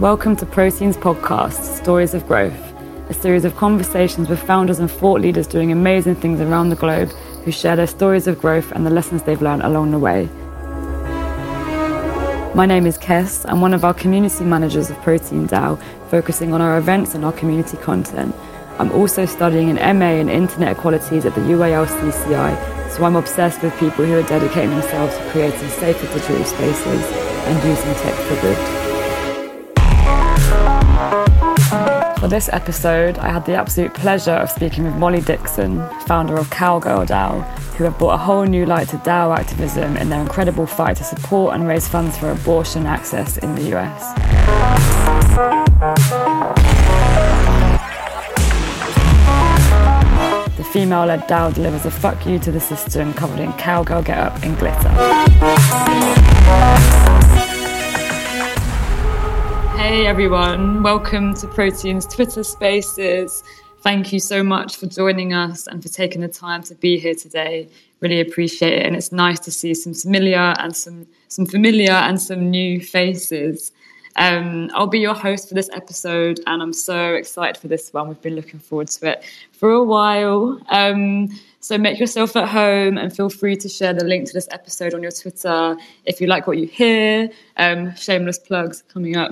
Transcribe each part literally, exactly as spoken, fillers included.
Welcome to Protein's podcast, Stories of Growth, a series of conversations with founders and thought leaders doing amazing things around the globe who share their stories of growth and the lessons they've learned along the way. My name is Kes. I'm one of our community managers of ProteinDAO, focusing on our events and our community content. I'm also studying an M A in Internet Equalities at the U A L C C I, so I'm obsessed with people who are dedicating themselves to creating safer digital spaces and using tech for good. For this episode, I had the absolute pleasure of speaking with Molly Dickson, founder of Cowgirl DAO, who have brought a whole new light to DAO activism in their incredible fight to support and raise funds for abortion access in the U S. The female-led DAO delivers a fuck you to the system covered in cowgirl get-up and glitter. Hey everyone, welcome to Protein's Twitter Spaces. Thank you so much for joining us and for taking the time to be here today. Really appreciate it, and it's nice to see some familiar and some some familiar and some new faces. Um, I'll be your host for this episode, and I'm so excited for this one. We've been looking forward to it for a while. Um, So make yourself at home and feel free to share the link to this episode on your Twitter if you like what you hear. Um, shameless plugs coming up.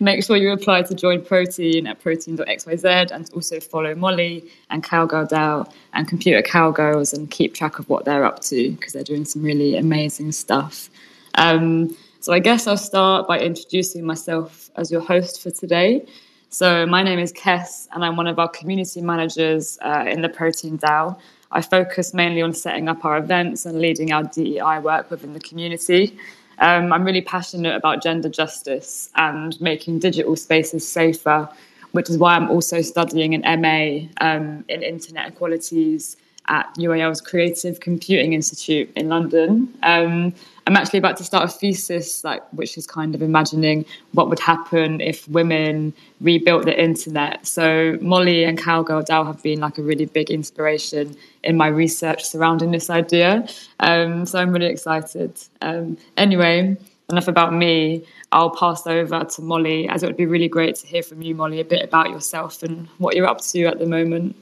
Make sure you apply to join Protein at protein dot x y z and also follow Molly and Cowgirl DAO and Computer Cowgirls and keep track of what they're up to because they're doing some really amazing stuff. Um, so I guess I'll start by introducing myself as your host for today. So my name is Kes and I'm one of our community managers uh, in the ProteinDAO. I focus mainly on setting up our events and leading our D E I work within the community. Um, I'm really passionate about gender justice and making digital spaces safer, which is why I'm also studying an M A um, in Internet Equalities at U A L's Creative Computing Institute in London. Um, I'm actually about to start a thesis, like which is kind of imagining what would happen if women rebuilt the internet. So Molly and Cowgirl DAO have been like a really big inspiration in my research surrounding this idea. Um, so I'm really excited. Um, anyway, enough about me. I'll pass over to Molly, as it would be really great to hear from you, Molly, a bit about yourself and what you're up to at the moment.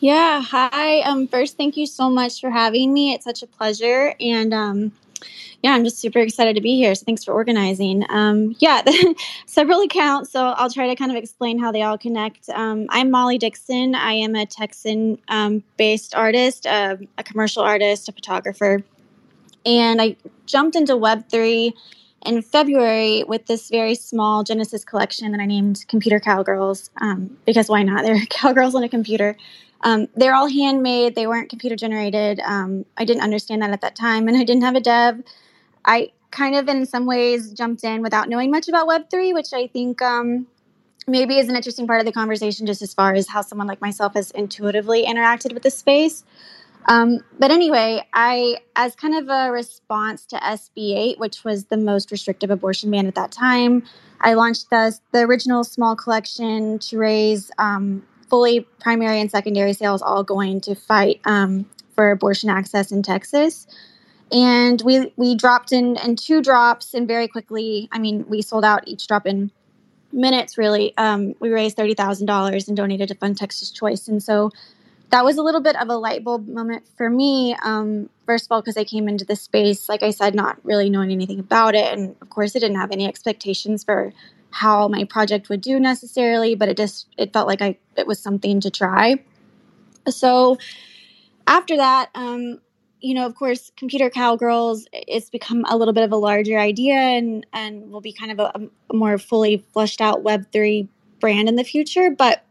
Yeah, hi. Um, first, thank you so much for having me. It's such a pleasure. And um, yeah, I'm just super excited to be here. So thanks for organizing. Um, yeah, several accounts. So I'll try to kind of explain how they all connect. Um, I'm Molly Dickson. I am a Texan um, based artist, uh, a commercial artist, a photographer. And I jumped into Web three in February with this very small Genesis collection that I named Computer Cowgirls, um, because why not? They're cowgirls on a computer. Um, they're all handmade. They weren't computer generated. Um, I didn't understand that at that time, and I didn't have a dev. I kind of, in some ways, jumped in without knowing much about Web three, which I think um, maybe is an interesting part of the conversation just as far as how someone like myself has intuitively interacted with the space. Um, but anyway, I, as kind of a response to S B eight, which was the most restrictive abortion ban at that time, I launched the, the original small collection to raise um, fully primary and secondary sales all going to fight um, for abortion access in Texas. And we we dropped in, in two drops and very quickly, I mean, we sold out each drop in minutes, really. Um, we raised thirty thousand dollars and donated to Fund Texas Choice. And so that was a little bit of a light bulb moment for me. Um, first of all, because I came into this space, like I said, not really knowing anything about it. And of course, I didn't have any expectations for how my project would do necessarily, but it just, it felt like I, it was something to try. So after that, um, you know, of course, Computer Cowgirls, it's become a little bit of a larger idea and, and will be kind of a, a more fully fleshed out Web three brand in the future. But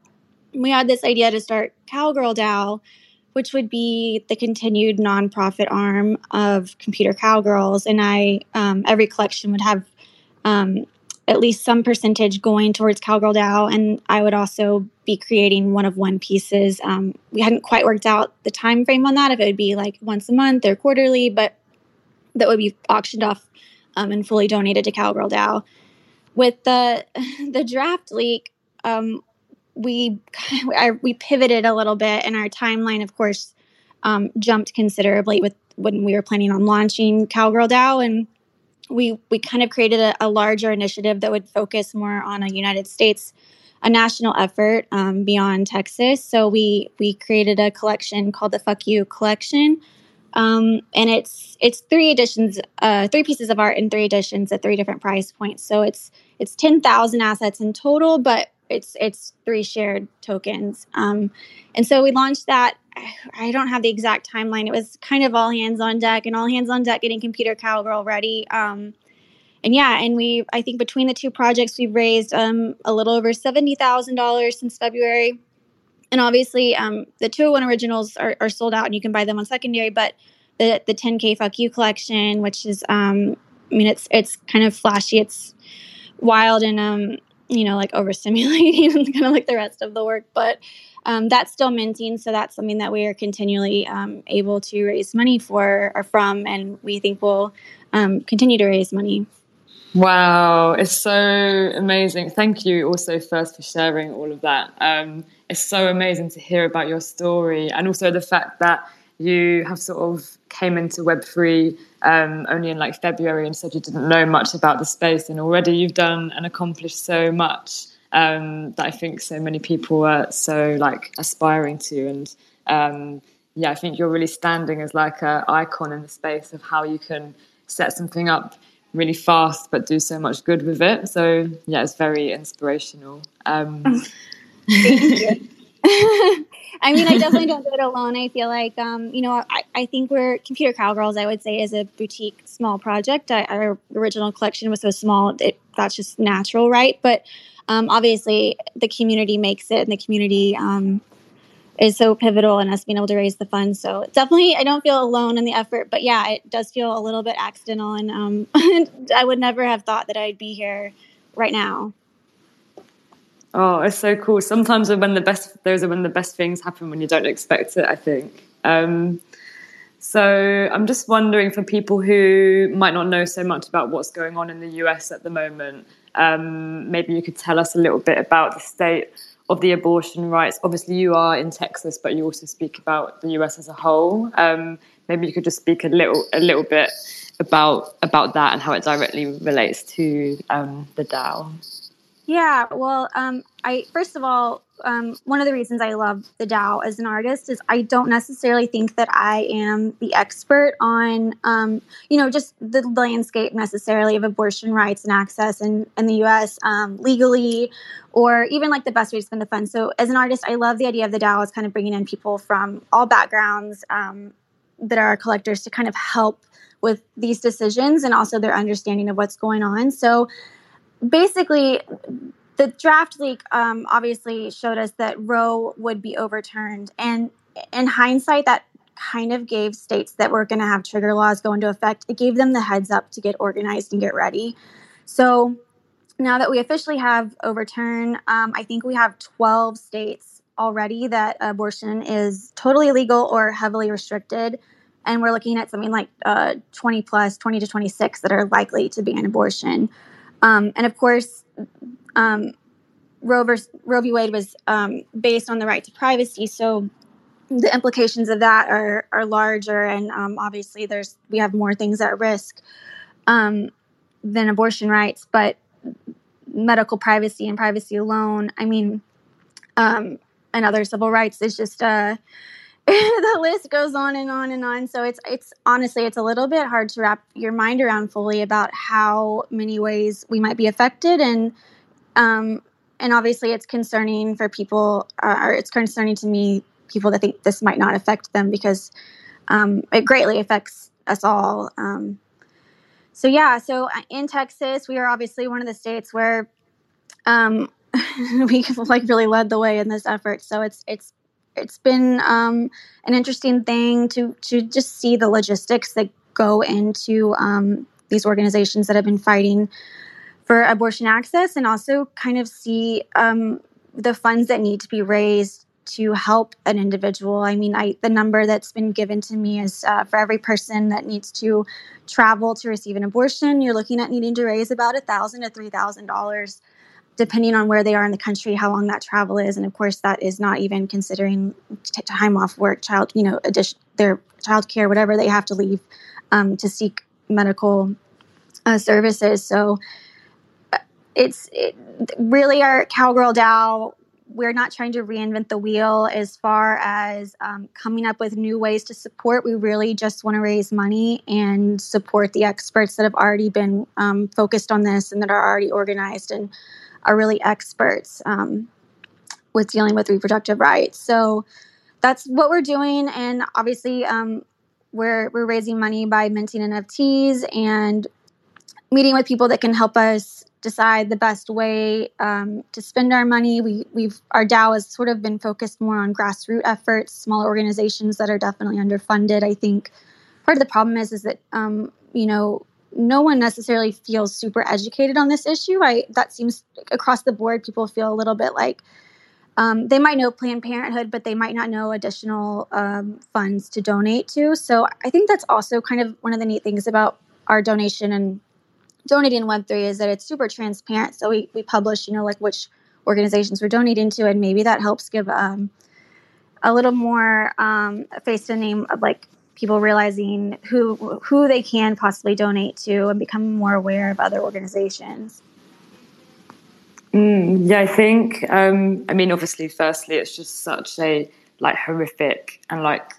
we had this idea to start Cowgirl DAO, which would be the continued nonprofit arm of Computer Cowgirls. And I, um, every collection would have, um, at least some percentage going towards Cowgirl DAO, and I would also be creating one-of-one pieces. Um, we hadn't quite worked out the time frame on that, if it would be like once a month or quarterly, but that would be auctioned off um, and fully donated to Cowgirl DAO. With the the draft leak, um, we I, we pivoted a little bit, and our timeline, of course, um, jumped considerably with when we were planning on launching Cowgirl DAO, and we we kind of created a, a larger initiative that would focus more on a United States, a national effort um, beyond Texas. So we we created a collection called the Fuck You Collection. Um, and it's it's three editions, uh, three pieces of art in three editions at three different price points. So it's it's ten thousand assets in total, but it's it's three shared tokens. Um, and so we launched that. I don't have the exact timeline. It was kind of all hands on deck, and all hands on deck getting Computer Cowgirl ready. Um, and yeah, and we I think between the two projects we've raised um, a little over seventy thousand dollars since February. And obviously, um, the two oh one originals are, are sold out, and you can buy them on secondary. But the the ten K Fuck You collection, which is, um, I mean, it's it's kind of flashy, it's wild, and um, you know, like overstimulating, kind of like the rest of the work. But um, that's still minting, so that's something that we are continually um, able to raise money for or from, and we think we'll um, continue to raise money. Wow, it's so amazing. Thank you also first for sharing all of that. Um, it's so amazing to hear about your story, and also the fact that you have sort of came into Web three um, only in like February, and said you didn't know much about the space, and already you've done and accomplished so much um, that I think so many people are so like aspiring to. And um, yeah, I think you're really standing as like an icon in the space of how you can set something up really fast but do so much good with it. So yeah, it's very inspirational. um I mean, I definitely don't do it alone. I feel like um you know I, I think we're Computer Cowgirls, I would say, is a boutique small project. I, our original collection was so small, it, that's just natural, right? But um obviously the community makes it, and the community um is so pivotal in us being able to raise the funds. So definitely, I don't feel alone in the effort, but yeah, it does feel a little bit accidental, and um, I would never have thought that I'd be here right now. Oh, it's so cool. Sometimes when the best, those are when the best things happen, when you don't expect it, I think. Um, so I'm just wondering, for people who might not know so much about what's going on in the U S at the moment, um, maybe you could tell us a little bit about the state of the abortion rights. Obviously you are in Texas, but you also speak about the U S as a whole. Um, maybe you could just speak a little a little bit about about that and how it directly relates to um, the DAO. Yeah, well, um, I first of all, um, one of the reasons I love the DAO as an artist is I don't necessarily think that I am the expert on, um, you know, just the landscape necessarily of abortion rights and access in, in the U S um, legally, or even like the best way to spend the funds. So as an artist, I love the idea of the DAO as kind of bringing in people from all backgrounds um, that are collectors to kind of help with these decisions and also their understanding of what's going on. So basically, the draft leak um, obviously showed us that Roe would be overturned. And in hindsight, that kind of gave states that were going to have trigger laws go into effect, it gave them the heads up to get organized and get ready. So now that we officially have overturned, um, I think we have twelve states already that abortion is totally illegal or heavily restricted. And we're looking at something like uh, twenty plus, twenty to twenty-six that are likely to ban abortion. Um, and of course, um, Roe versus, Roe v. Wade was um, based on the right to privacy. So the implications of that are are larger, and um, obviously, there's we have more things at risk um, than abortion rights. But medical privacy and privacy alone, I mean, um, and other civil rights is just uh, the list goes on and on and on. So it's it's honestly, it's a little bit hard to wrap your mind around fully about how many ways we might be affected. And um, and obviously it's concerning for people, uh, or it's concerning to me, people that think this might not affect them, because um, it greatly affects us all. Um, so yeah, so in Texas, we are obviously one of the states where um, we like really led the way in this effort. So it's it's It's been um, an interesting thing to to just see the logistics that go into um, these organizations that have been fighting for abortion access, and also kind of see um, the funds that need to be raised to help an individual. I mean, I, the number that's been given to me is uh, for every person that needs to travel to receive an abortion, you're looking at needing to raise about one thousand dollars to three thousand dollars. Depending on where they are in the country, how long that travel is. And of course, that is not even considering t- time off work, child, you know, addition, their child care, whatever they have to leave um, to seek medical uh, services. So it's it, really our Cowgirl DAO. We're not trying to reinvent the wheel as far as um, coming up with new ways to support. We really just want to raise money and support the experts that have already been um, focused on this and that are already organized and are really experts um, with dealing with reproductive rights. So that's what we're doing. And obviously um, we're, we're raising money by minting N F Ts and meeting with people that can help us decide the best way um, to spend our money. We, we've our DAO has sort of been focused more on grassroots efforts, smaller organizations that are definitely underfunded. I think part of the problem is is that um, you know no one necessarily feels super educated on this issue. I that seems across the board, people feel a little bit like um, they might know Planned Parenthood, but they might not know additional um, funds to donate to. So I think that's also kind of one of the neat things about our donation and donating Web three is that it's super transparent. So we, we publish, you know, like which organizations we're donating to, and maybe that helps give um, a little more um, a face to name of like people realizing who who they can possibly donate to and become more aware of other organizations. Mm, yeah, I think, um, I mean, obviously, firstly, it's just such a like horrific and like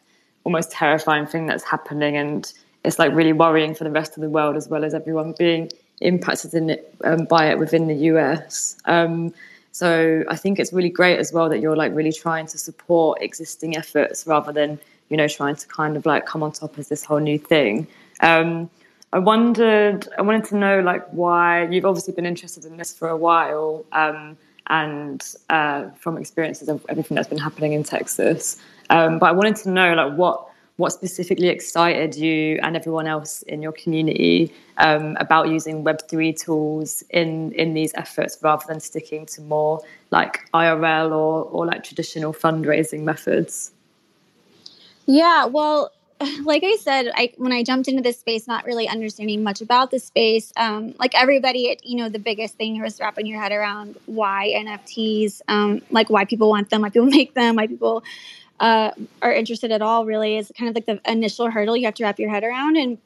almost terrifying thing that's happening, and it's like really worrying for the rest of the world as well as everyone being impacted in it, um, by it within the U S. Um, so I think it's really great as well that you're like really trying to support existing efforts rather than, you know, trying to kind of like come on top as this whole new thing. Um, I wondered, I wanted to know like why you've obviously been interested in this for a while um, and uh, from experiences of everything that's been happening in Texas. Um, but I wanted to know like what, What specifically excited you and everyone else in your community um, about using Web three tools in, in these efforts rather than sticking to more like I R L or, or like traditional fundraising methods? Yeah, well, like I said, I, when I jumped into this space, not really understanding much about the space, um, like everybody, it, you know, the biggest thing was wrapping your head around why N F Ts, um, like why people want them, why people make them, why people... Uh, are interested at all really is kind of like the initial hurdle you have to wrap your head around. And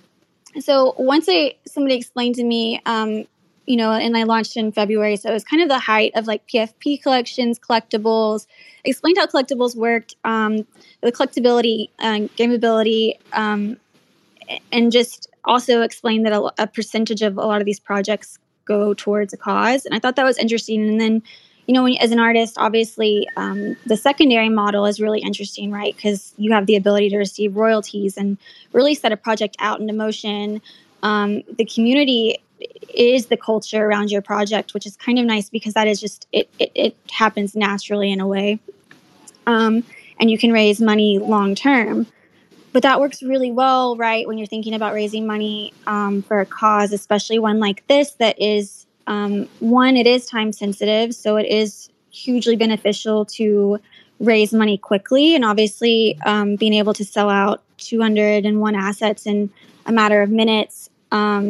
so once I, somebody explained to me, um, you know, and I launched in February, so it was kind of the height of like P F P collections, collectibles, explained how collectibles worked, um, the collectability, um, gameability, um, and just also explained that a, a percentage of a lot of these projects go towards a cause. And I thought that was interesting. And then you know, when, as an artist, obviously, um, the secondary model is really interesting, right? Because you have the ability to receive royalties and really set a project out into motion. Um, the community is the culture around your project, which is kind of nice because that is just, it it, it happens naturally in a way. Um, and you can raise money long term. But that works really well, right, when you're thinking about raising money um, for a cause, especially one like this that is, Um, one, it is time sensitive, so it is hugely beneficial to raise money quickly. And obviously, um, being able to sell out two hundred one assets in a matter of minutes, um,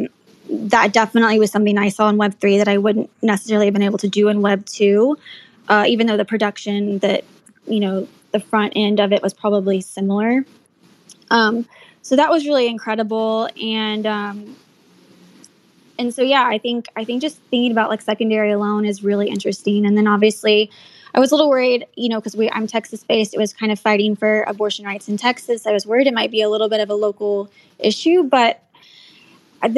that definitely was something I saw in Web three that I wouldn't necessarily have been able to do in Web two, uh, even though the production that, you know, the front end of it was probably similar. Um, so that was really incredible. And, um, And so, yeah, I think I think just thinking about like secondary alone is really interesting. And then obviously I was a little worried, you know, because we I'm Texas based. It was kind of fighting for abortion rights in Texas. I was worried it might be a little bit of a local issue. But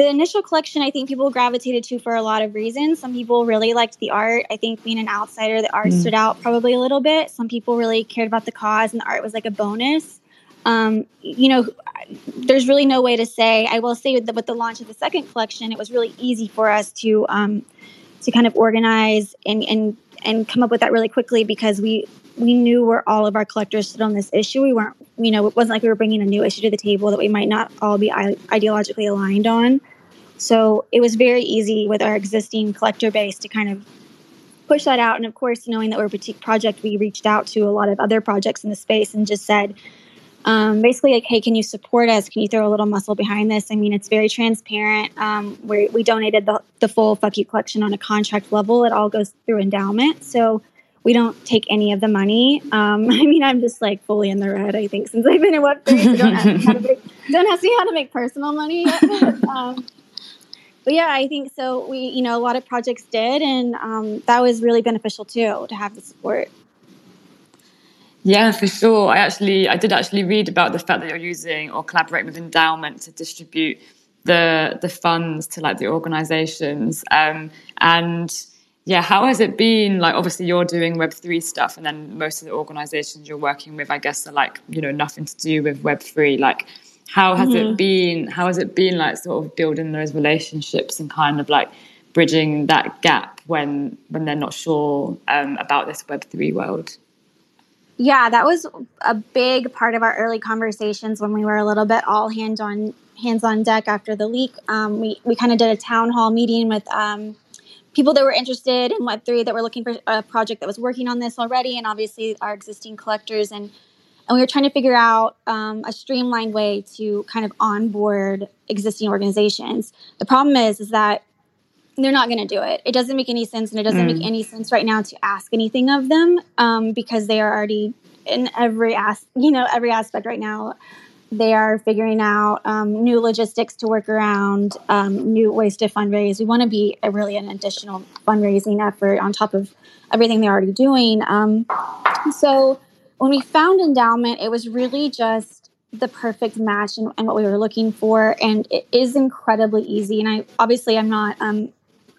the initial collection, I think people gravitated to for a lot of reasons. Some people really liked the art. I think being an outsider, the art mm. stood out probably a little bit. Some people really cared about the cause and the art was like a bonus. Um, you know, there's really no way to say. I will say that with the launch of the second collection, it was really easy for us to um, to kind of organize and, and and come up with that really quickly because we we knew where all of our collectors stood on this issue. We weren't, you know, it wasn't like we were bringing a new issue to the table that we might not all be ideologically aligned on. So it was very easy with our existing collector base to kind of push that out. And of course, knowing that we're a boutique project, we reached out to a lot of other projects in the space and just said, Um, basically like, hey, can you support us? Can you throw a little muscle behind this? I mean, it's very transparent. Um, we we donated the, the full Fuck You collection on a contract level. It all goes through endowment. So we don't take any of the money. Um, I mean, I'm just like fully in the red, I think, since I've been in Web three. So don't ask me how to make, don't ask me how to make personal money yet. um, But yeah, I think so. We, you know, a lot of projects did, and um, that was really beneficial too, to have the support. Yeah, for sure. I actually, I did actually read about the fact that you're using or collaborating with Endowment to distribute the the funds to like the organizations. Um, and yeah, how has it been? Like, obviously, you're doing Web three stuff, and then most of the organizations you're working with, I guess, are like, you know, nothing to do with Web three. Like, how has mm-hmm. it been? How has it been like sort of building those relationships and kind of like bridging that gap when when they're not sure um, about this Web three world? Yeah, that was a big part of our early conversations when we were a little bit all hand on, hands on deck after the leak. Um, we we kind of did a town hall meeting with um, people that were interested in Web three, that were looking for a project that was working on this already, and obviously our existing collectors. And, and we were trying to figure out um, a streamlined way to kind of onboard existing organizations. The problem is, is that they're not going to do it. It doesn't make any sense, and it doesn't mm. make any sense right now to ask anything of them um, because they are already in every as you know every aspect right now. They are figuring out um, new logistics to work around, um, new ways to fundraise. We want to be a really an additional fundraising effort on top of everything they're already doing. Um, so when we found Endowment, it was really just the perfect match and what we were looking for, and it is incredibly easy. And I obviously I'm not. Um,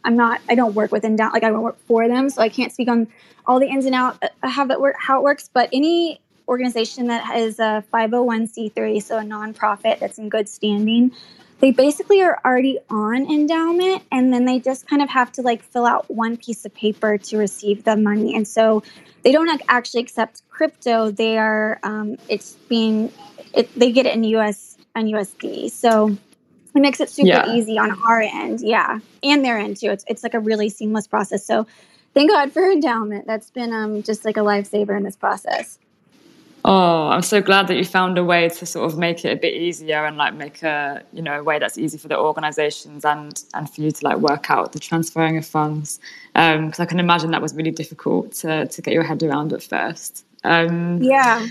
I'm not, I don't work with Endowment, like I don't work for them. So I can't speak on all the ins and outs, how that work, how it works, but any organization that is a five oh one c three, so a nonprofit that's in good standing, they basically are already on Endowment, and then they just kind of have to like fill out one piece of paper to receive the money. And so they don't actually accept crypto. They are, um, it's being, it, they get it in U S and U S D. So it makes it super yeah. easy on our end, yeah, and their end too. It's it's like a really seamless process. So, thank God for Endowment. That's been um just like a lifesaver in this process. Oh, I'm so glad that you found a way to sort of make it a bit easier and like make a you know a way that's easy for the organizations and and for you to like work out the transferring of funds. Um, because I can imagine that was really difficult to to get your head around at first. Um, yeah.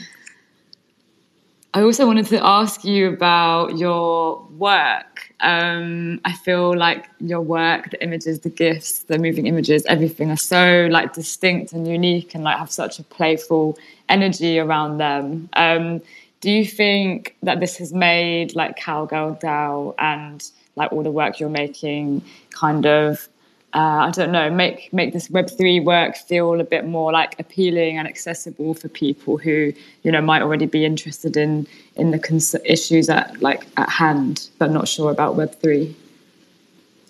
I also wanted to ask you about your work. Um, I feel like your work, the images, the GIFs, the moving images, everything are so like distinct and unique and like have such a playful energy around them. Um, do you think that this has made like Cowgirl DAO and like all the work you're making kind of, uh, I don't know, make, make this Web three work feel a bit more like appealing and accessible for people who, you know, might already be interested in, in the cons- issues at like at hand, but not sure about Web three?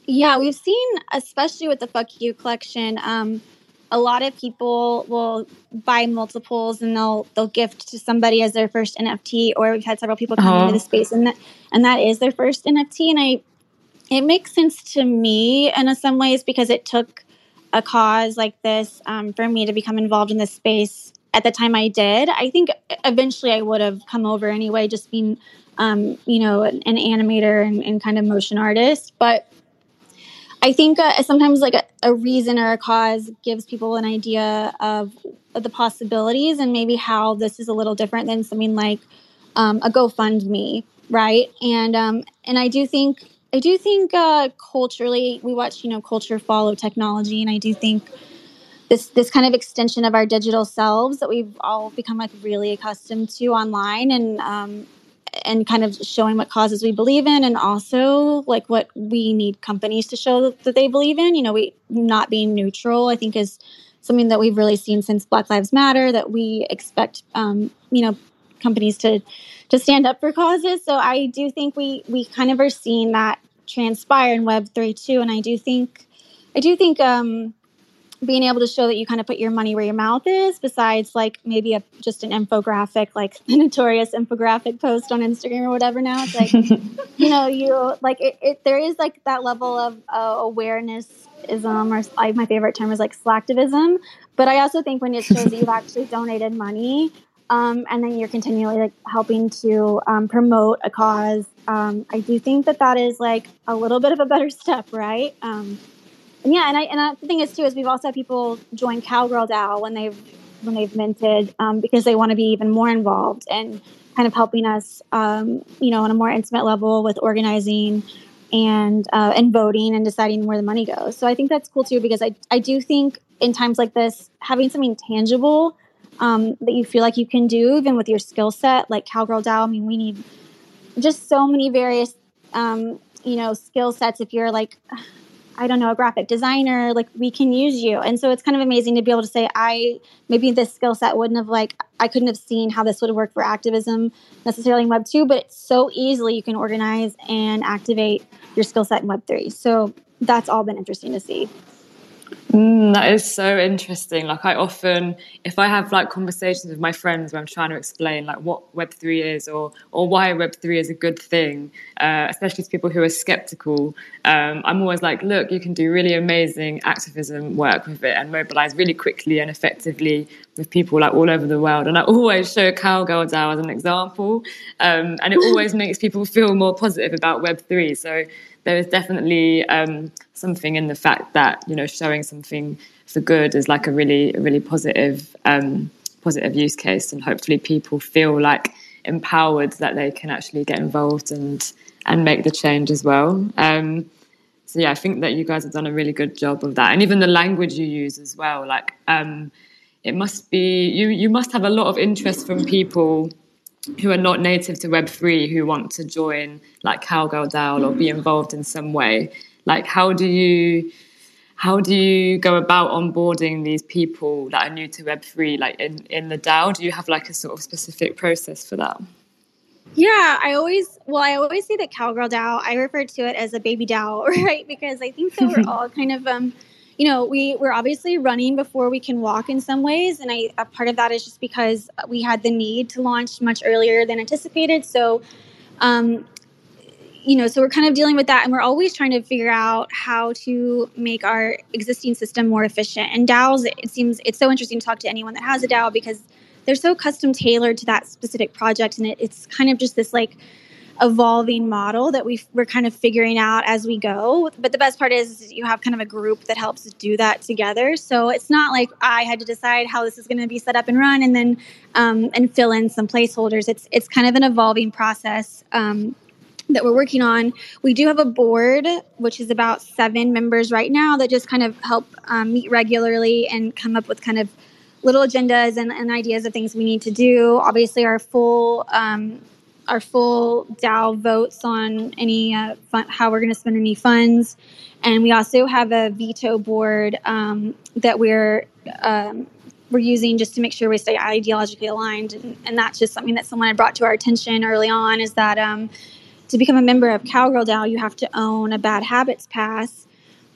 Yeah, we've seen, especially with the Fuck You collection, um, a lot of people will buy multiples and they'll they'll gift to somebody as their first N F T, or we've had several people come oh. into the space and that, and that is their first N F T. And I, It makes sense to me in some ways because it took a cause like this um, for me to become involved in this space at the time I did. I think eventually I would have come over anyway, just being, um, you know, an, an animator and, and kind of motion artist. But I think uh, sometimes like a, a reason or a cause gives people an idea of, of the possibilities and maybe how this is a little different than something like um, a GoFundMe, right? And um, and I do think... I do think uh, culturally, we watch, you know, culture follow technology. And I do think this this kind of extension of our digital selves that we've all become like really accustomed to online and um, and kind of showing what causes we believe in, and also like what we need companies to show that they believe in. You know, we not being neutral, I think, is something that we've really seen since Black Lives Matter, that we expect, um, you know, companies to to stand up for causes. So I do think we we kind of are seeing that transpire in Web three too. And I do think I do think um, being able to show that you kind of put your money where your mouth is, besides like maybe a, just an infographic, like the notorious infographic post on Instagram or whatever now. It's like, you know, you like it, it there is like that level of uh, awareness-ism, or I, my favorite term is like slacktivism. But I also think when it shows that you've actually donated money, Um, and then you're continually like helping to um, promote a cause. Um, I do think that that is like a little bit of a better step, right? Um, and yeah, and I and I, the thing is too is we've also had people join Cowgirl DAO when they've when they've minted um, because they want to be even more involved and kind of helping us, um, you know, on a more intimate level with organizing and uh, and voting and deciding where the money goes. So I think that's cool too, because I, I do think in times like this, having something tangible um, that you feel like you can do, even with your skill set, like Cowgirl DAO, I mean, we need just so many various, um, you know, skill sets. If you're like, I don't know, a graphic designer, like we can use you. And so it's kind of amazing to be able to say, I, maybe this skill set wouldn't have like, I couldn't have seen how this would have worked for activism necessarily in Web two, but it's so easily you can organize and activate your skill set in Web three. So that's all been interesting to see. Mm, that is so interesting. Like I often, if I have like conversations with my friends where I'm trying to explain like what Web three is or or why Web three is a good thing, uh, especially to people who are skeptical, um, I'm always like, look, you can do really amazing activism work with it and mobilize really quickly and effectively with people like all over the world. And I always show Cowgirl DAO as an example, um, and it always makes people feel more positive about Web three. So there is definitely um, something in the fact that, you know, showing something for good is like a really, a really positive, um, positive use case, and hopefully people feel like empowered that they can actually get involved and and make the change as well. Um, so yeah, I think that you guys have done a really good job of that, and even the language you use as well. Like um, it must be you you must have a lot of interest from people who are not native to Web three, who want to join like Cowgirl DAO or be involved in some way. Like how do you how do you go about onboarding these people that are new to Web three, like in, in the DAO? Do you have like a sort of specific process for that? Yeah, I always, well, I always say that Cowgirl DAO, I refer to it as a baby DAO, right? Because I think that we're all kind of, um, you know, we, we're obviously running before we can walk in some ways. And I, a part of that is just because we had the need to launch much earlier than anticipated. So, um, you know, so we're kind of dealing with that. And we're always trying to figure out how to make our existing system more efficient. And DAOs, it seems, it's so interesting to talk to anyone that has a DAO because they're so custom tailored to that specific project. And it, it's kind of just this like evolving model that we we're kind of figuring out as we go. But the best part is you have kind of a group that helps do that together. So it's not like I had to decide how this is going to be set up and run and then um, and fill in some placeholders. It's it's kind of an evolving process um, that we're working on. We do have a board, which is about seven members right now that just kind of help um, meet regularly and come up with kind of little agendas and, and ideas of things we need to do. Obviously our full um Our full DAO votes on any uh, fun, how we're going to spend any funds, and we also have a veto board um, that we're um, we're using just to make sure we stay ideologically aligned. And, and that's just something that someone had brought to our attention early on, is that um, to become a member of Cowgirl DAO, you have to own a Bad Habits pass.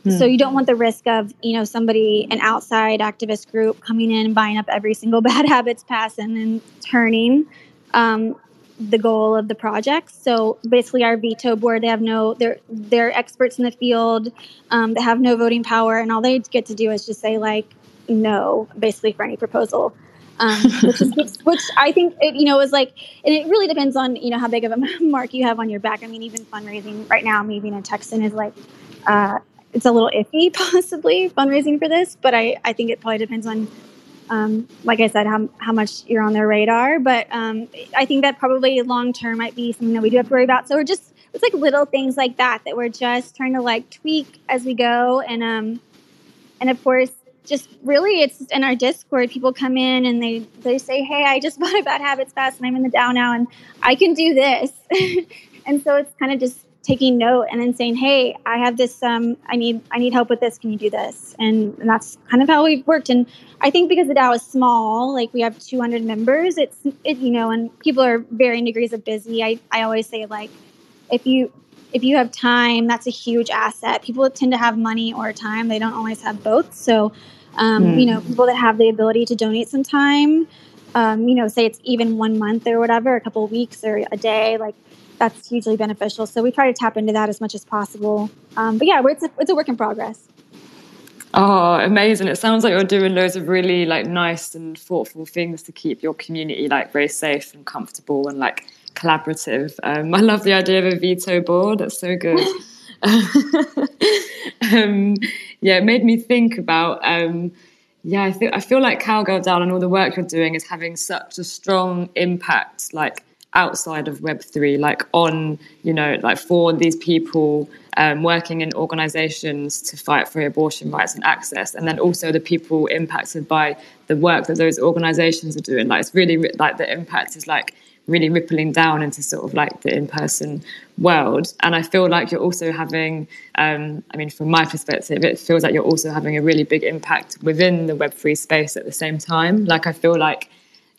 Mm. So you don't want the risk of, you know, somebody, an outside activist group coming in and buying up every single Bad Habits pass and then turning Um, the goal of the project. So basically our veto board, they have no, they're, they're experts in the field. Um, they have no voting power, and all they get to do is just say like, no, basically for any proposal. Um, which, is, which I think, it, you know, is like, and it really depends on, you know, how big of a mark you have on your back. I mean, even fundraising right now, me being a Texan is like, uh, it's a little iffy possibly fundraising for this, but I, I think it probably depends on Um, like I said, how, how much you're on their radar. But um, I think that probably long-term might be something that we do have to worry about. So we're just, it's like little things like that, that we're just trying to like tweak as we go. And, um, and of course, just really it's in our Discord, people come in and they, they say, hey, I just bought a Bad Habits pass and I'm in the DAO now and I can do this. And so it's kind of just taking note and then saying, hey, I have this, um, I need, I need help with this. Can you do this? And, and that's kind of how we've worked. And I think because the DAO is small, like we have two hundred members, it's, it, you know, and people are varying degrees of busy. I, I always say like, if you, if you have time, that's a huge asset. People tend to have money or time. They don't always have both. So, um, mm. you know, people that have the ability to donate some time, um, you know, say it's even one month or whatever, a couple of weeks or a day, like, that's hugely beneficial. So we try to tap into that as much as possible. Um, but yeah, it's a, it's a work in progress. Oh, amazing. It sounds like you're doing loads of really like nice and thoughtful things to keep your community like very safe and comfortable and like collaborative. Um, I love the idea of a veto board. That's so good. um, yeah, it made me think about... Um, yeah, I, th- I feel like Cowgirl DAO and all the work you're doing is having such a strong impact, like outside of Web three, like on, you know, like for these people um, working in organizations to fight for abortion rights and access, and then also the people impacted by the work that those organizations are doing. Like, it's really, like, the impact is, like, really rippling down into sort of like the in-person world. And I feel like you're also having, um, I mean, from my perspective, it feels like you're also having a really big impact within the Web three space at the same time. Like, I feel like,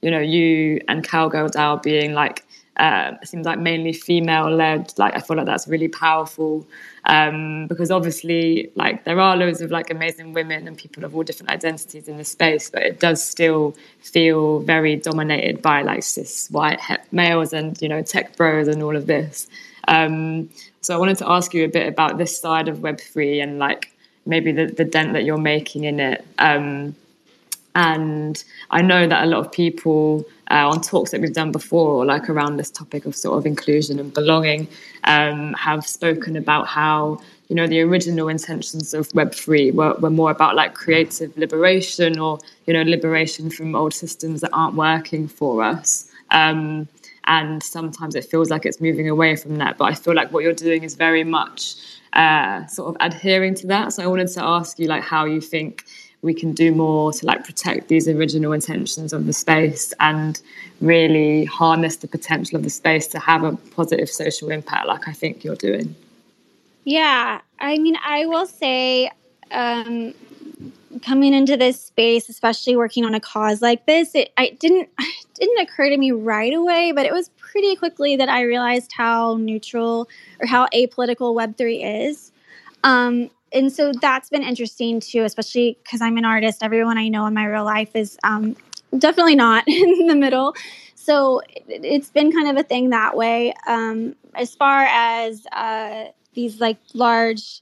you know, you and Cowgirl DAO being like, uh, seems like mainly female-led, like, I feel like that's really powerful, um, because obviously, like, there are loads of, like, amazing women and people of all different identities in the space, but it does still feel very dominated by, like, cis white males and, you know, tech bros and all of this. Um, so I wanted to ask you a bit about this side of Web three and, like, maybe the, the dent that you're making in it. Um, and I know that a lot of people... Uh, on talks that we've done before, like around this topic of sort of inclusion and belonging, um, have spoken about how, you know, the original intentions of Web three were, were more about like creative liberation or, you know, liberation from old systems that aren't working for us. Um, and sometimes it feels like it's moving away from that. But I feel like what you're doing is very much uh, sort of adhering to that. So I wanted to ask you, like, how you think we can do more to like protect these original intentions of the space and really harness the potential of the space to have a positive social impact, like I think you're doing. Yeah, I mean, I will say, um, coming into this space, especially working on a cause like this, it, I didn't, it didn't occur to me right away, but it was pretty quickly that I realized how neutral or how apolitical Web three is. Um, And so that's been interesting too, especially because I'm an artist. Everyone I know in my real life is um, definitely not in the middle. So it's been kind of a thing that way. Um, as far as uh, these like large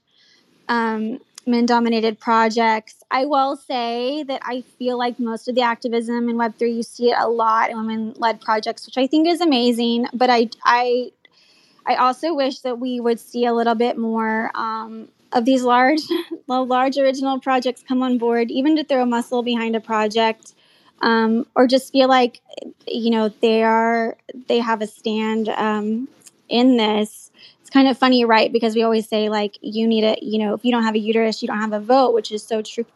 um, men-dominated projects, I will say that I feel like most of the activism in Web three, you see it a lot in women-led projects, which I think is amazing. But I, I, I also wish that we would see a little bit more... Um, of these large large original projects come on board, even to throw muscle behind a project, um, or just feel like, you know, they are they have a stand um, in this. It's kind of funny, right? Because we always say, like, you need a, you know, if you don't have a uterus, you don't have a vote, which is so true.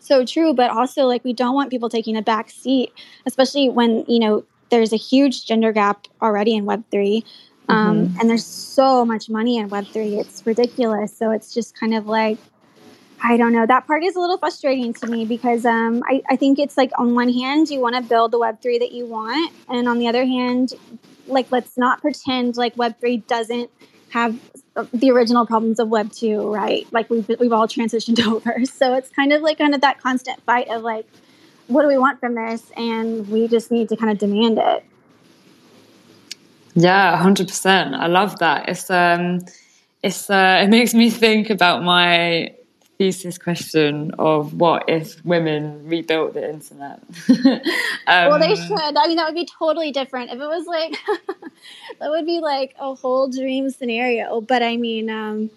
So true. But also, like, we don't want people taking a back seat, especially when, you know, there's a huge gender gap already in Web three. Um, mm-hmm. And there's so much money in Web three. It's ridiculous. So it's just kind of like, I don't know. That part is a little frustrating to me because um, I, I think it's like, on one hand, you want to build the Web three that you want. And on the other hand, like, let's not pretend like Web three doesn't have the original problems of Web two, right? Like we've, we've all transitioned over. So it's kind of like kind of that constant fight of like, what do we want from this? And we just need to kind of demand it. Yeah, one hundred percent. I love that. It's um, it's uh, it makes me think about my thesis question of what if women rebuilt the internet? um, well, they should. I mean, that would be totally different if it was like that would be like a whole dream scenario. But I mean, um,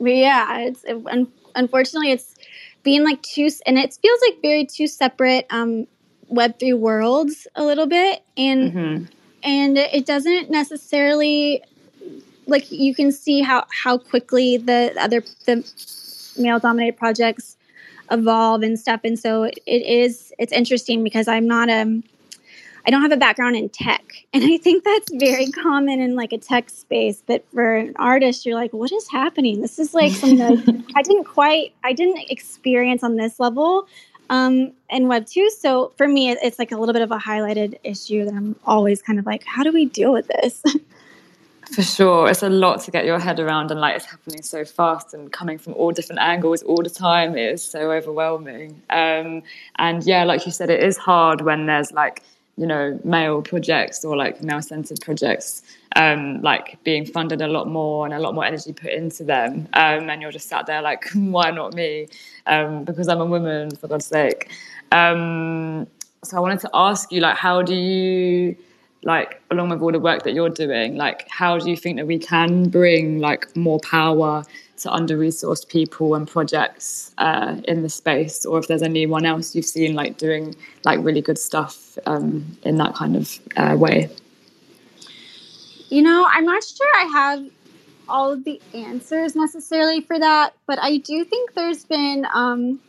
but yeah, it's it, un- unfortunately it's being like two, and it feels like very two separate um, Web three worlds a little bit, and. Mm-hmm. And it doesn't necessarily, like, you can see how, how quickly the other the male-dominated projects evolve and stuff. And so it is, it's interesting because I'm not a, I don't have a background in tech. And I think that's very common in, like, a tech space. But for an artist, you're like, what is happening? This is, like, something that I didn't quite, I didn't experience on this level. Um, and Web two. So for me, it's like a little bit of a highlighted issue that I'm always kind of like, how do we deal with this? For sure. It's a lot to get your head around, and like, it's happening so fast and coming from all different angles all the time. It is so overwhelming. Um, and yeah, like you said, it is hard when there's like, you know, male projects or like male centered projects, um, like being funded a lot more and a lot more energy put into them. Um, and you're just sat there like, why not me? Um, because I'm a woman, for God's sake. Um, so I wanted to ask you, like, how do you, like, along with all the work that you're doing, like, how do you think that we can bring like more power to under-resourced people and projects uh, in the space, or if there's anyone else you've seen like doing like really good stuff um, in that kind of uh, way? you know, I'm not sure I have all of the answers necessarily for that, but I do think there's been, um,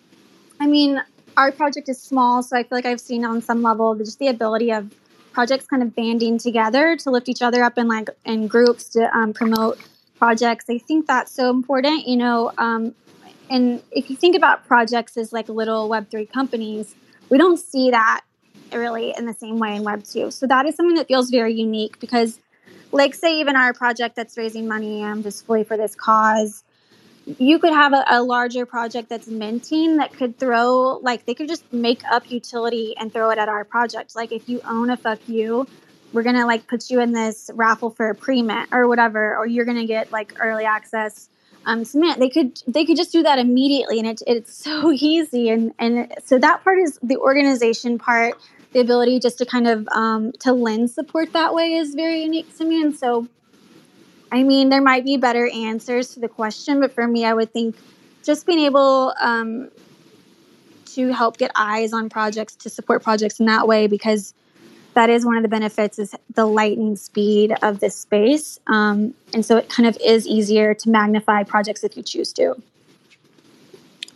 I mean, our project is small, so I feel like I've seen on some level just the ability of projects kind of banding together to lift each other up in like in groups to um, promote projects. I think that's so important, you know, um, and if you think about projects as like little Web three companies, we don't see that really in the same way in Web two. So that is something that feels very unique because, like, say even our project that's raising money um, just fully for this cause, you could have a, a larger project that's minting that could throw, like, they could just make up utility and throw it at our project. Like, if you own a fuck you, we're going to, like, put you in this raffle for a pre-mint or whatever, or you're going to get, like, early access um, to mint. They could, they could just do that immediately, and it, it's so easy. And, and so that part is the organization part. The ability just to kind of um, to lend support that way is very unique to me. And so, I mean, there might be better answers to the question, but for me, I would think just being able um, to help get eyes on projects, to support projects in that way, because that is one of the benefits is the lightning speed of this space. Um, and so it kind of is easier to magnify projects if you choose to.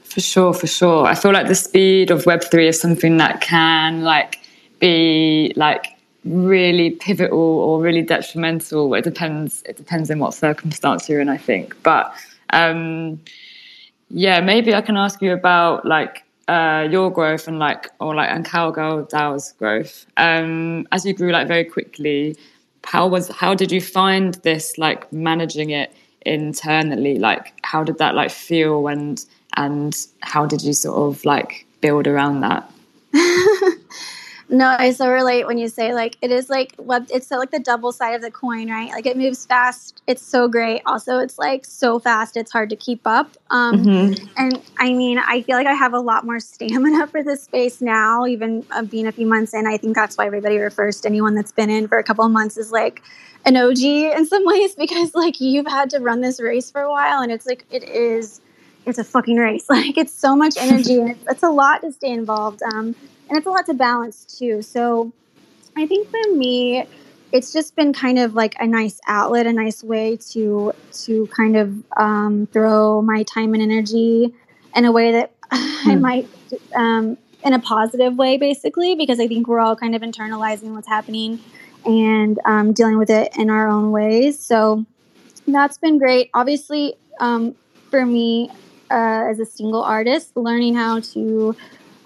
For sure, for sure. I feel like the speed of Web three is something that can, like, be like really pivotal or really detrimental. It depends it depends on what circumstance you're in, I think. But um yeah, maybe I can ask you about like uh your growth and like or like and Cowgirl DAO's growth. Um as you grew like very quickly, how was how did you find this like managing it internally? Like how did that like feel and and how did you sort of like build around that? No, I so relate when you say like it is like web. It's like the double side of the coin, right? Like it moves fast. It's so great. Also, it's like so fast. It's hard to keep up. Um, mm-hmm. And I mean, I feel like I have a lot more stamina for this space now, even uh, being a few months in. I think that's why everybody refers to anyone that's been in for a couple of months is like an O G in some ways, because like you've had to run this race for a while, and it's like it is. It's a fucking race. Like it's so much energy, and it's, it's a lot to stay involved. Um, And it's a lot to balance too. So I think for me, it's just been kind of like a nice outlet, a nice way to to kind of um, throw my time and energy in a way that mm. I might, um, in a positive way, basically, because I think we're all kind of internalizing what's happening and um, dealing with it in our own ways. So that's been great. Obviously, um, for me uh, as a single artist, learning how to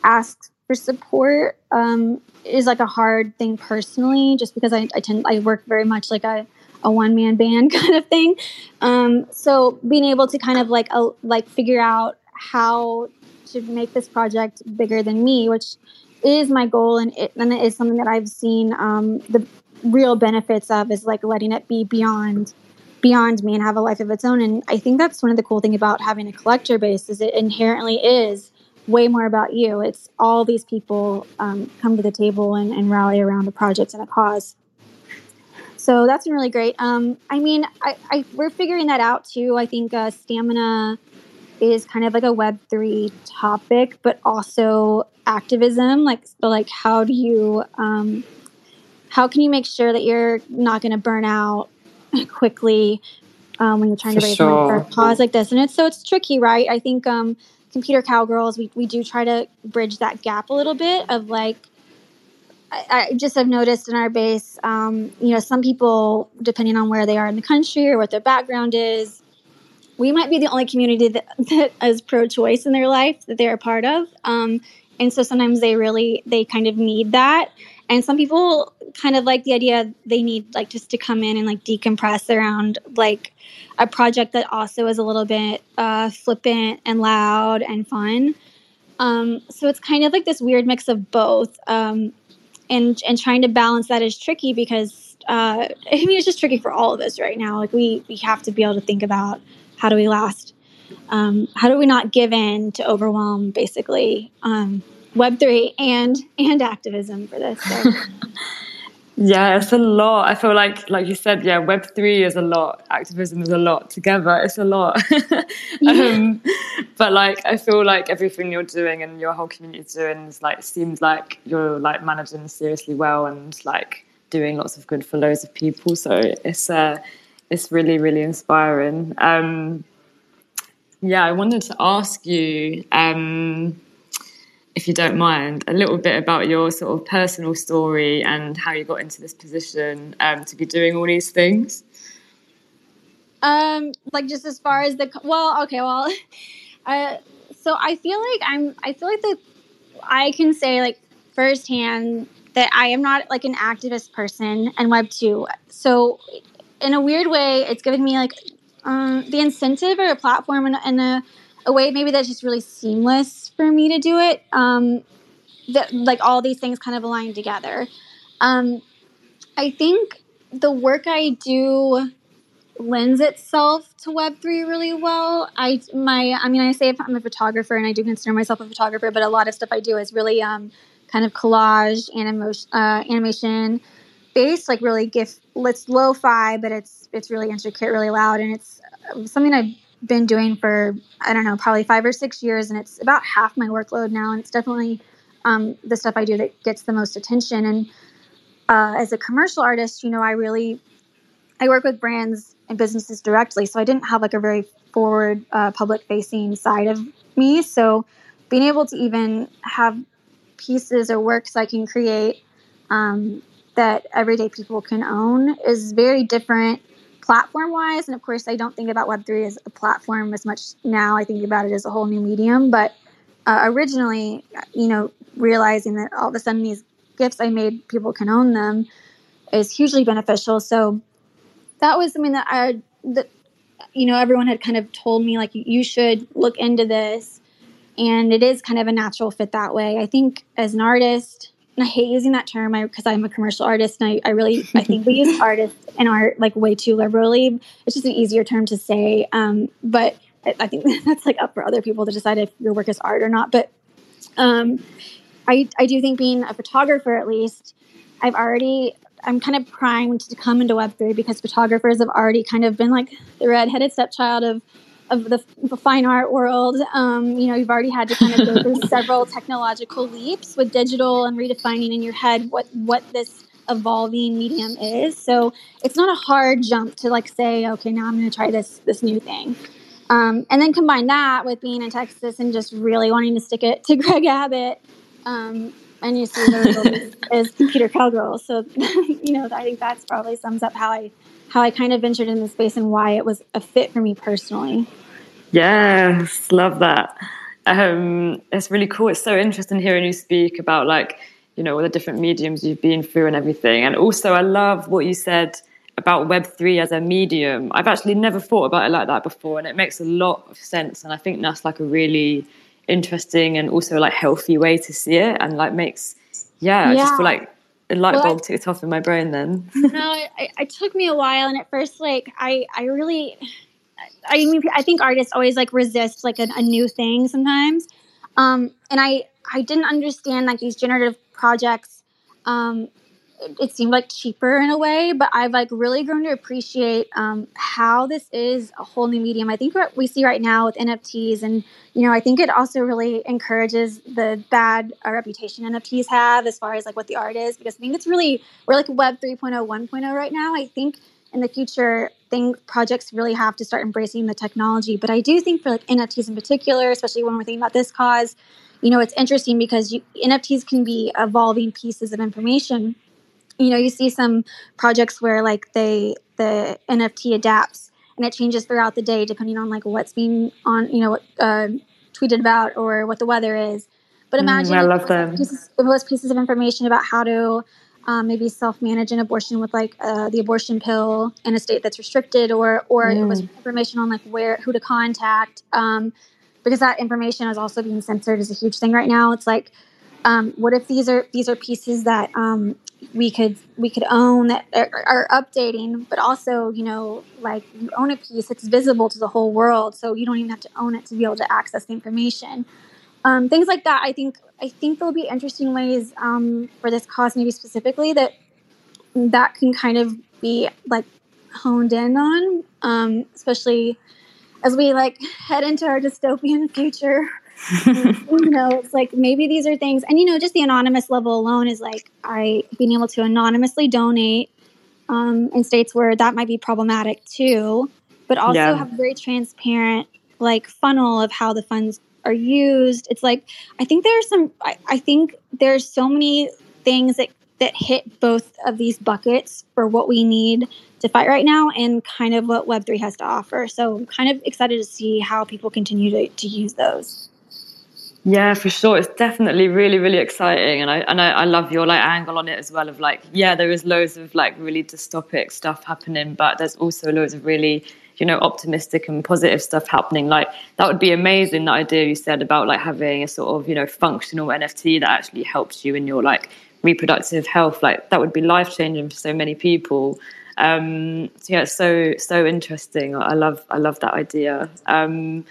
ask for support um, is like a hard thing personally, just because I, I tend I work very much like a, a one man band kind of thing. Um, so being able to kind of like a, like figure out how to make this project bigger than me, which is my goal, and it and it is something that I've seen um, the real benefits of is like letting it be beyond beyond me and have a life of its own. And I think that's one of the cool things about having a collector base is it inherently is way more about you. It's all these people um, come to the table and, and rally around a project and a cause. So that's been really great. Um, I mean, I, I, we're figuring that out too. I think uh, stamina is kind of like a Web three topic, but also activism. Like, so like how do you, um, how can you make sure that you're not going to burn out quickly um, when you're trying for to raise sure. money for a cause like this? And it's so it's tricky, right? I think. Um, Computer Cowgirls, we, we do try to bridge that gap a little bit of like, I, I just have noticed in our base, um, you know, some people, depending on where they are in the country or what their background is, we might be the only community that, that is pro-choice in their life that they're a part of. Um, and so sometimes they really, they kind of need that. And some people kind of like the idea they need like just to come in and like decompress around like a project that also is a little bit uh, flippant and loud and fun. Um, so it's kind of like this weird mix of both. Um, and and trying to balance that is tricky because uh, I mean, it's just tricky for all of us right now. Like we, we have to be able to think about how do we last? Um, how do we not give in to overwhelm basically? Um Web three and and activism for this. So. Yeah, it's a lot. I feel like, like you said, yeah, Web three is a lot. Activism is a lot. Together, it's a lot. Yeah. um, but like, I feel like everything you're doing and your whole community is doing is like seems like you're like managing seriously well and like doing lots of good for loads of people. So it's uh, it's really, really inspiring. Um, yeah, I wanted to ask you, um, if you don't mind, a little bit about your sort of personal story and how you got into this position um, to be doing all these things. Um, like just as far as the, well, okay, well, uh, so I feel like I'm, I feel like the, I can say like firsthand that I am not like an activist person in Web two. So in a weird way, it's given me like, um, the incentive or a platform in, in a, a way maybe that's just really seamless for me to do it. Um, that like all these things kind of align together. Um, I think the work I do lends itself to Web three really well. I my I mean I say I'm a photographer and I do consider myself a photographer, but a lot of stuff I do is really um kind of collage animation uh, animation based, like really gif. It's lo-fi, but it's it's really intricate, really loud, and it's something I've been doing for I don't know probably five or six years, and it's about half my workload now, and it's definitely um the stuff I do that gets the most attention. And uh, as a commercial artist, you know, I really I work with brands and businesses directly, so I didn't have like a very forward uh, public-facing side of me. So being able to even have pieces or works I can create um, that everyday people can own is very different platform-wise. And of course, I don't think about Web three as a platform as much now. I think about it as a whole new medium. But uh, originally, you know, realizing that all of a sudden these gifts I made, people can own them, is hugely beneficial. So that was something that I, that, you know, everyone had kind of told me, like, you should look into this. And it is kind of a natural fit that way. I think as an artist, and I hate using that term because I'm a commercial artist, and I, I really, I think we use artist and art like way too liberally. It's just an easier term to say. Um, but I, I think that's like up for other people to decide if your work is art or not. But um, I, I do think being a photographer, at least, I've already... I'm kind of primed to come into Web three because photographers have already kind of been like the redheaded stepchild of, of the, the fine art world. Um, you know, you've already had to kind of go through several technological leaps with digital and redefining in your head what, what this evolving medium is. So it's not a hard jump to like say, okay, now I'm going to try this, this new thing. Um, and then combine that with being in Texas and just really wanting to stick it to Greg Abbott. Um, And you see the result is Computer Cowgirls. So, you know, I think that's probably sums up how I how I kind of ventured in this space and why it was a fit for me personally. Yes, love that. Um, it's really cool. It's so interesting hearing you speak about, like, you know, all the different mediums you've been through and everything. And also I love what you said about Web three as a medium. I've actually never thought about it like that before, and it makes a lot of sense. And I think that's like a really interesting and also like healthy way to see it, and like makes yeah, yeah. I just feel like a light bulb well, ticked off in my brain then. No, it, it took me a while, and at first like I I really I mean I think artists always like resist like a, a new thing sometimes, um and I I didn't understand like these generative projects. um it, it seemed like cheaper in a way, but I've like really grown to appreciate um how this is a whole new medium. I think what we see right now with N F Ts and you know, I think it also really encourages the bad uh, reputation N F Ts have as far as like what the art is, because I think it's really, we're like Web three point oh, one point oh right now. I think in the future, thing projects really have to start embracing the technology. But I do think for like N F Ts in particular, especially when we're thinking about this cause, you know, it's interesting because you, N F Ts can be evolving pieces of information. You know, you see some projects where like they, the N F T adapts, and it changes throughout the day depending on like what's being on, you know, what, uh, tweeted about or what the weather is. But imagine mm, I love them. Pieces, those pieces of information about how to um, maybe self-manage an abortion with like uh, the abortion pill in a state that's restricted, or or mm. it was information on like where who to contact, um, because that information is also being censored is a huge thing right now. It's like, um, what if these are these are pieces that um, we could we could own that are, are updating, but also, you know, like you own a piece, it's visible to the whole world, so you don't even have to own it to be able to access the information. Um, things like that, I think I think there'll be interesting ways um, for this cause, maybe specifically that that can kind of be like honed in on, um, especially as we like head into our dystopian future. You know, it's like maybe these are things, and you know, just the anonymous level alone is like I being able to anonymously donate um, in states where that might be problematic too, but also yeah. have a very transparent like funnel of how the funds are used. It's like I think there's some. I, I think there's so many things that that hit both of these buckets for what we need to fight right now and kind of what Web three has to offer. So I'm kind of excited to see how people continue to, to use those. Yeah, for sure. It's definitely really, really exciting. And I and I, I love your like angle on it as well of like, yeah, there is loads of like really dystopic stuff happening, but there's also loads of really, you know, optimistic and positive stuff happening. Like that would be amazing, that idea you said about like having a sort of, you know, functional N F T that actually helps you in your like reproductive health. Like that would be life-changing for so many people. Um so yeah, it's so so interesting. I love I love that idea. Um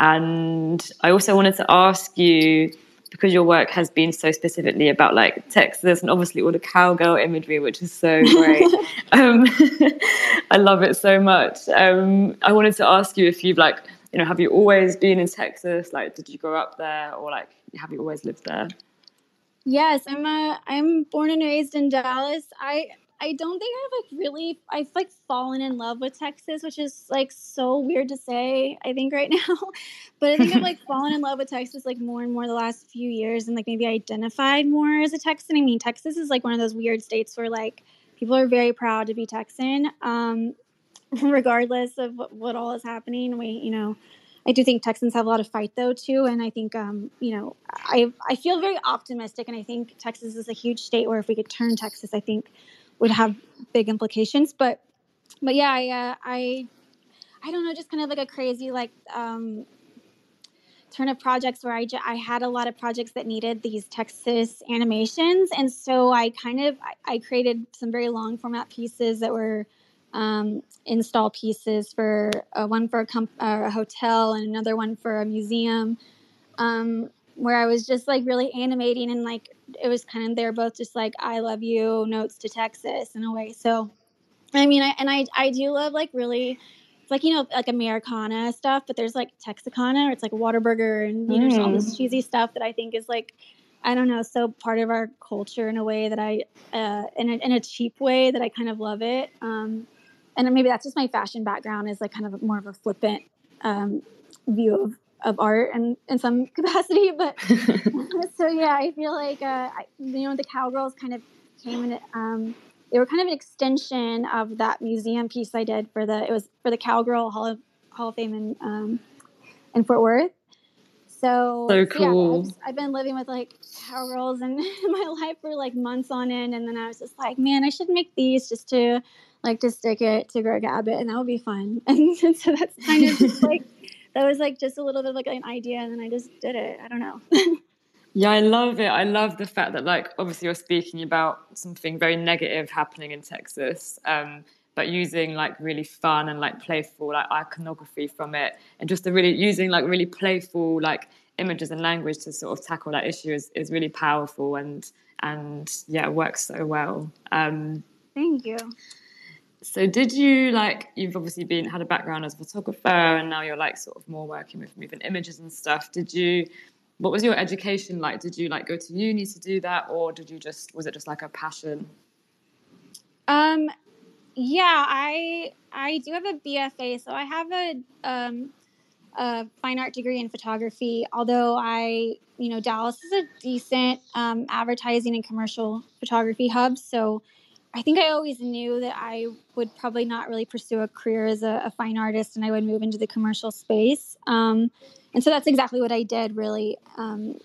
and I also wanted to ask you, because your work has been so specifically about like Texas and obviously all the cowgirl imagery, which is so great. um I love it so much. Um I wanted to ask you if you've like, you know, have you always been in Texas? Like did you grow up there, or like have you always lived there? Yes, I'm uh, I'm born and raised in Dallas. I I don't think I've like really I've like fallen in love with Texas, which is like so weird to say, I think right now. But I think I've like fallen in love with Texas like more and more the last few years, and like maybe identified more as a Texan. I mean, Texas is like one of those weird states where like people are very proud to be Texan, um, regardless of what, what all is happening. We, you know. I do think Texans have a lot of fight, though, too. And I think, um, you know, I I feel very optimistic. And I think Texas is a huge state where if we could turn Texas, I think would have big implications. But but, yeah, I uh, I, I don't know, just kind of like a crazy like um, turn of projects where I, I had a lot of projects that needed these Texas animations. And so I kind of I, I created some very long format pieces that were Um, install pieces for uh, one for a, comp- uh, a hotel and another one for a museum, um, where I was just like really animating, and like it was kind of, they're both just like I love you notes to Texas in a way. So I mean I and I I do love like really, it's like, you know, like Americana stuff, but there's like Texicana, or it's like Whataburger and you mm. know just all this cheesy stuff that I think is like, I don't know, so part of our culture in a way that I uh, in a, in a cheap way that I kind of love it. Um, And maybe that's just my fashion background is like kind of more of a flippant um, view of, of art and in some capacity. But so, yeah, I feel like, uh, I, you know, the Cowgirls kind of came in. Um, they were kind of an extension of that museum piece I did for the, it was for the Cowgirl Hall of, Hall of Fame in, um, in Fort Worth. So, so cool. Yeah, I've, just, I've been living with like Cowgirls in my life for like months on end. And then I was just like, man, I should make these just to like to stick it to Greg Abbott, and that would be fun. And so that's kind of just like, that was like just a little bit of like an idea, and then I just did it. I don't know. Yeah, I love it. I love the fact that like, obviously you're speaking about something very negative happening in Texas, um, but using like really fun and like playful like iconography from it, and just the really using like really playful like images and language to sort of tackle that issue is, is really powerful, and, and yeah, it works so well. Um, Thank you. So did you like, you've obviously been had a background as a photographer, and now you're like sort of more working with moving images and stuff. Did you, what was your education like? Did you like go to uni to do that, or did you just, was it just like a passion? Um, yeah, I, I do have a B F A. So I have a, um, a fine art degree in photography, although I, you know, Dallas is a decent, um, advertising and commercial photography hub. So I think I always knew that I would probably not really pursue a career as a, a fine artist, and I would move into the commercial space. Um, and so that's exactly what I did, really. Um,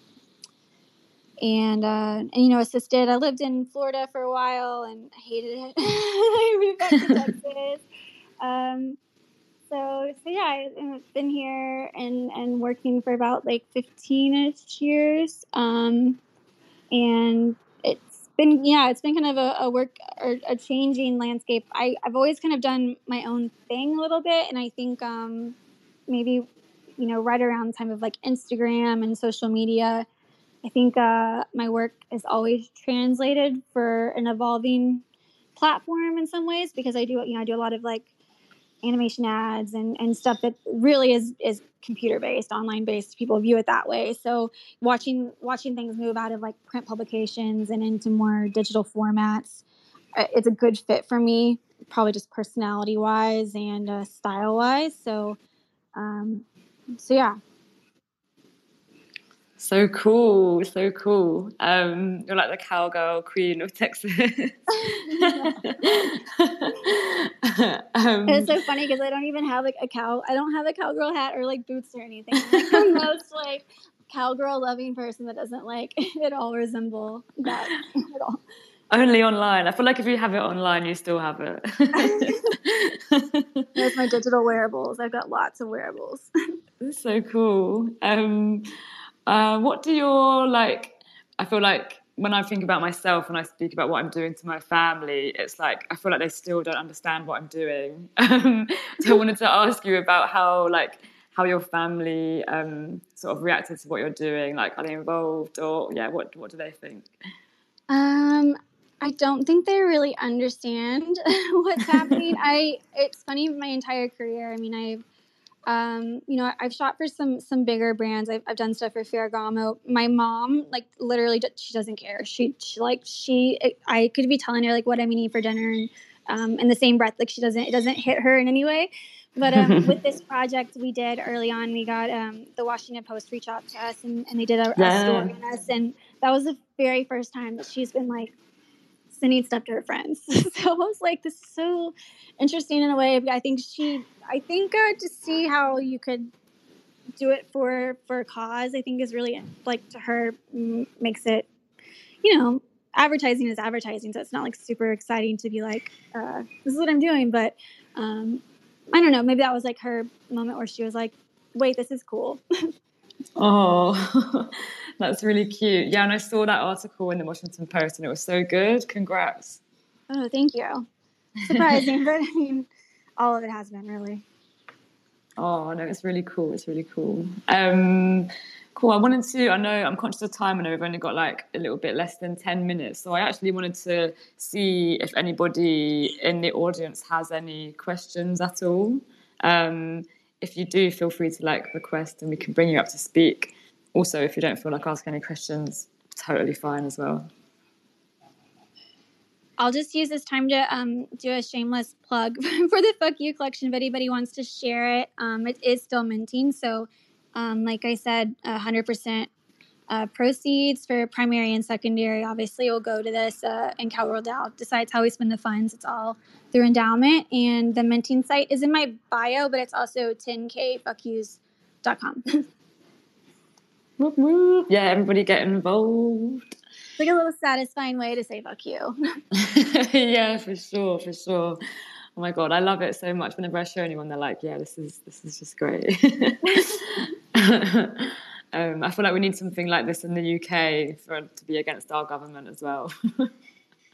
and, uh, and, you know, assisted. I lived in Florida for a while and hated it. I moved back to Texas. Um, so, so, yeah, I've been here and, and working for about, like, fifteen-ish years. Um, and it. Been, yeah, it's been kind of a, a work or a changing landscape. I, I've always kind of done my own thing a little bit. And I think um, maybe, you know, right around the time of like Instagram and social media, I think uh, my work is always translated for an evolving platform in some ways, because I do, you know, I do a lot of like animation ads and, and stuff that really is, is computer-based, online-based. People view it that way. So watching watching things move out of like print publications and into more digital formats, it's a good fit for me, probably just personality-wise and uh, style-wise. So, um, so yeah. So cool, so cool. Um, you're like the cowgirl queen of Texas. um, it's so funny because I don't even have like a cow. I don't have a cowgirl hat or like boots or anything. I'm like the most like cowgirl loving person that doesn't like at all resemble that at all. Only online. I feel like if you have it online, you still have it. There's my digital wearables. I've got lots of wearables. That's so cool. Um, Uh, what do your, like, I feel like when I think about myself and I speak about what I'm doing to my family, it's like, I feel like they still don't understand what I'm doing. Um, so I wanted to ask you about how, like, how your family um, sort of reacted to what you're doing. Like, are they involved or, yeah, what what do they think? Um, I don't think they really understand what's happening. I, it's funny, my entire career, I mean, I've, Um, you know, I've shot for some, some bigger brands. I've, I've done stuff for Ferragamo. My mom, like literally, she doesn't care. She, she like, she, I could be telling her like what I'm eating for dinner and, um, in the same breath, like she doesn't, it doesn't hit her in any way. But, um, with this project we did early on, we got, um, the Washington Post reach out to us and, and they did a, yeah. a story on us. And that was the very first time that she's been like sending stuff to her friends. So I was like, this is so interesting in a way. I think she, I think uh, to see how you could do it for, for a cause, I think is really like to her makes it, you know, advertising is advertising. So it's not like super exciting to be like, uh, this is what I'm doing. But um, I don't know, maybe that was like her moment where she was like, wait, this is cool. Oh, that's really cute. Yeah, and I saw that article in the Washington Post and it was so good. Congrats. Oh, thank you. Surprising, but I mean, all of it has been really. Oh, no, it's really cool. It's really cool. Um, cool. I wanted to, I know I'm conscious of time and we've only got like a little bit less than ten minutes. So I actually wanted to see if anybody in the audience has any questions at all. Um, if you do, feel free to like request and we can bring you up to speak. Also, if you don't feel like asking any questions, totally fine as well. I'll just use this time to um, do a shameless plug for the Fuck You collection. If anybody wants to share it, um, it is still minting. So um, like I said, one hundred percent uh, proceeds for primary and secondary, obviously, will go to this. Uh, and Cowgirl DAO decides how we spend the funds. It's all through endowment. And the minting site is in my bio, but it's also ten k fuck yous dot com. Yeah, everybody get involved. It's like a little satisfying way to say fuck you. Yeah, for sure, for sure. Oh my God, I love it so much. Whenever I show anyone, they're like, yeah, this is this is just great. um, I feel like we need something like this in the U K for to be against our government as well.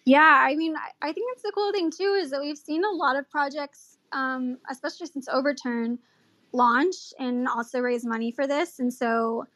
Yeah, I mean, I, I think that's the cool thing too is that we've seen a lot of projects, um, especially since Overturn, launch and also raise money for this. And so...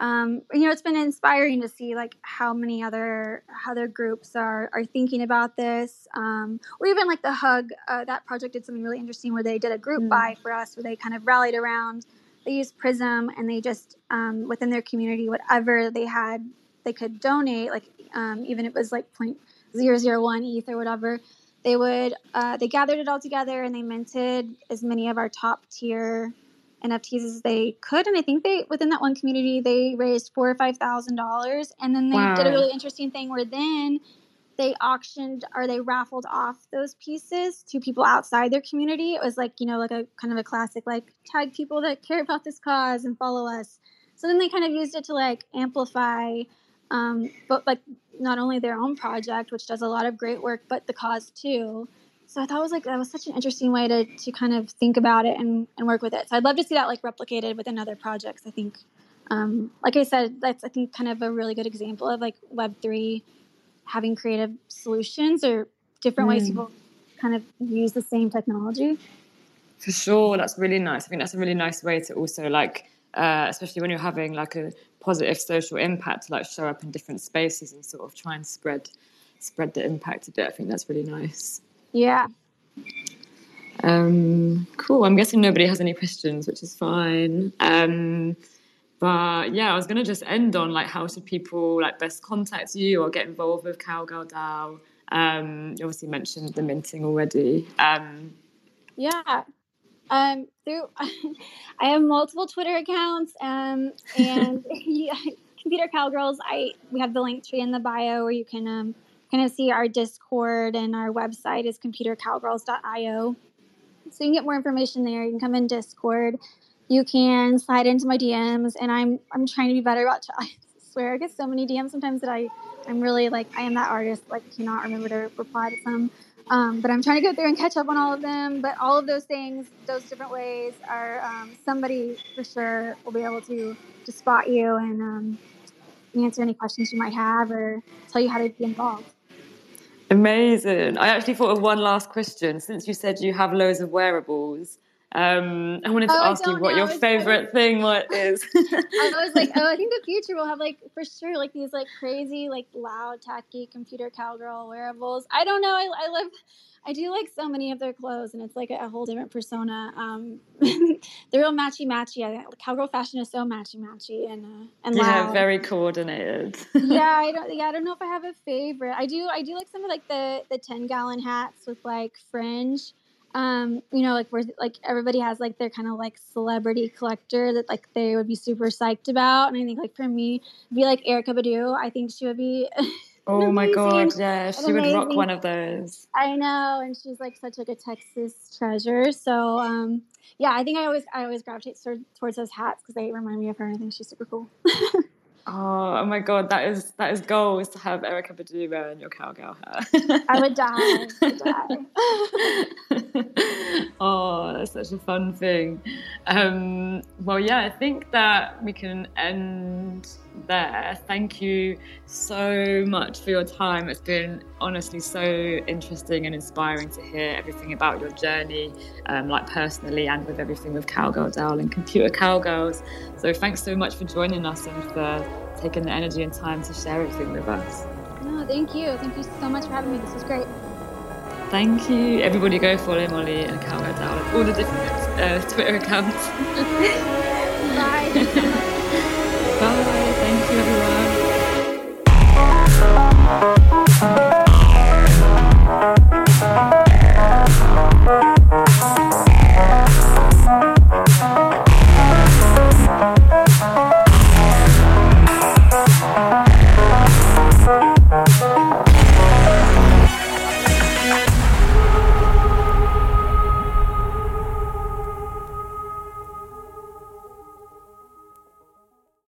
Um, you know, it's been inspiring to see like how many other other groups are, are thinking about this. Um, or even like The Hug, uh, that project did something really interesting where they did a group mm. buy for us where they kind of rallied around. They used Prism and they just um, within their community, whatever they had, they could donate. Like um, even if it was like zero point zero zero one E T H or whatever. They would uh, they gathered it all together and they minted as many of our top tier N F Ts as they could, and I think they within that one community they raised four or five thousand dollars, and then they wow. did a really interesting thing where then they auctioned or they raffled off those pieces to people outside their community. It was like you know like a kind of a classic like tag people that care about this cause and follow us. So then they kind of used it to like amplify, um, but like not only their own project, which does a lot of great work, but the cause too. So I thought it was like that was such an interesting way to, to kind of think about it and, and work with it. So I'd love to see that like replicated within other projects. I think, um, like I said, that's I think kind of a really good example of like Web three having creative solutions or different mm. ways people kind of use the same technology. For sure, that's really nice. I think that's a really nice way to also like, uh, especially when you're having like a positive social impact, to like show up in different spaces and sort of try and spread spread the impact a bit. I think that's really nice. Yeah. Um, cool. I'm guessing nobody has any questions, which is fine. Um, but yeah, I was going to just end on like, how should people like best contact you or get involved with Cowgirl DAO? Um, you obviously mentioned the minting already. Um, yeah. Um, through, I have multiple Twitter accounts, um, and yeah, Computer Cowgirls. I we have the link tree in the bio where you can um, kind of see our Discord, and our website is computer cowgirls dot io. So you can get more information there. You can come in Discord. You can slide into my D Ms, and I'm I'm trying to be better about. T- I swear I get so many D Ms sometimes that I I'm really like I am that artist like I cannot remember to reply to some. Um, but I'm trying to go through and catch up on all of them. But all of those things, those different ways are um, somebody for sure will be able to, to spot you and um, answer any questions you might have or tell you how to be involved. Amazing. I actually thought of one last question. Since you said you have loads of wearables, um, I wanted to oh, ask you what your favorite like, thing what is. I was like, oh, I think the future will have like for sure like these like crazy like loud tacky computer cowgirl wearables. I don't know. I, I love. I do like so many of their clothes, and it's like a, a whole different persona. Um, they're real matchy matchy. I, cowgirl fashion is so matchy matchy and uh, and loud. Yeah, very coordinated. yeah, I don't. Yeah, I don't know if I have a favorite. I do. I do like some of like the the ten gallon hats with like fringe. Um, you know, like we're like everybody has like their kind of like celebrity collector that like they would be super psyched about, and I think like for me, it'd be like Erykah Badu. I think she would be. Oh amazing, my god, yeah, she would amazing. Rock one of those. I know, and she's like such like a Texas treasure. So um, yeah, I think I always I always gravitate towards those hats because they remind me of her. I think she's super cool. Oh, oh my god, that is that is goals to have Erykah Badu wearing your cowgirl hat. I would die. I would die. Oh, that's such a fun thing. Um, well, yeah, I think that we can end there. Thank you so much for your time. It's been honestly so interesting and inspiring to hear everything about your journey, um, like personally and with everything with Cowgirl DAO and Computer Cowgirls. So thanks so much for joining us and for taking the energy and time to share everything with us. No, thank you. Thank you so much for having me. This was great. Thank you. Everybody go follow Molly and Cowgirl DAO, all the different uh, Twitter accounts. Bye. Bye. Thank you, everyone.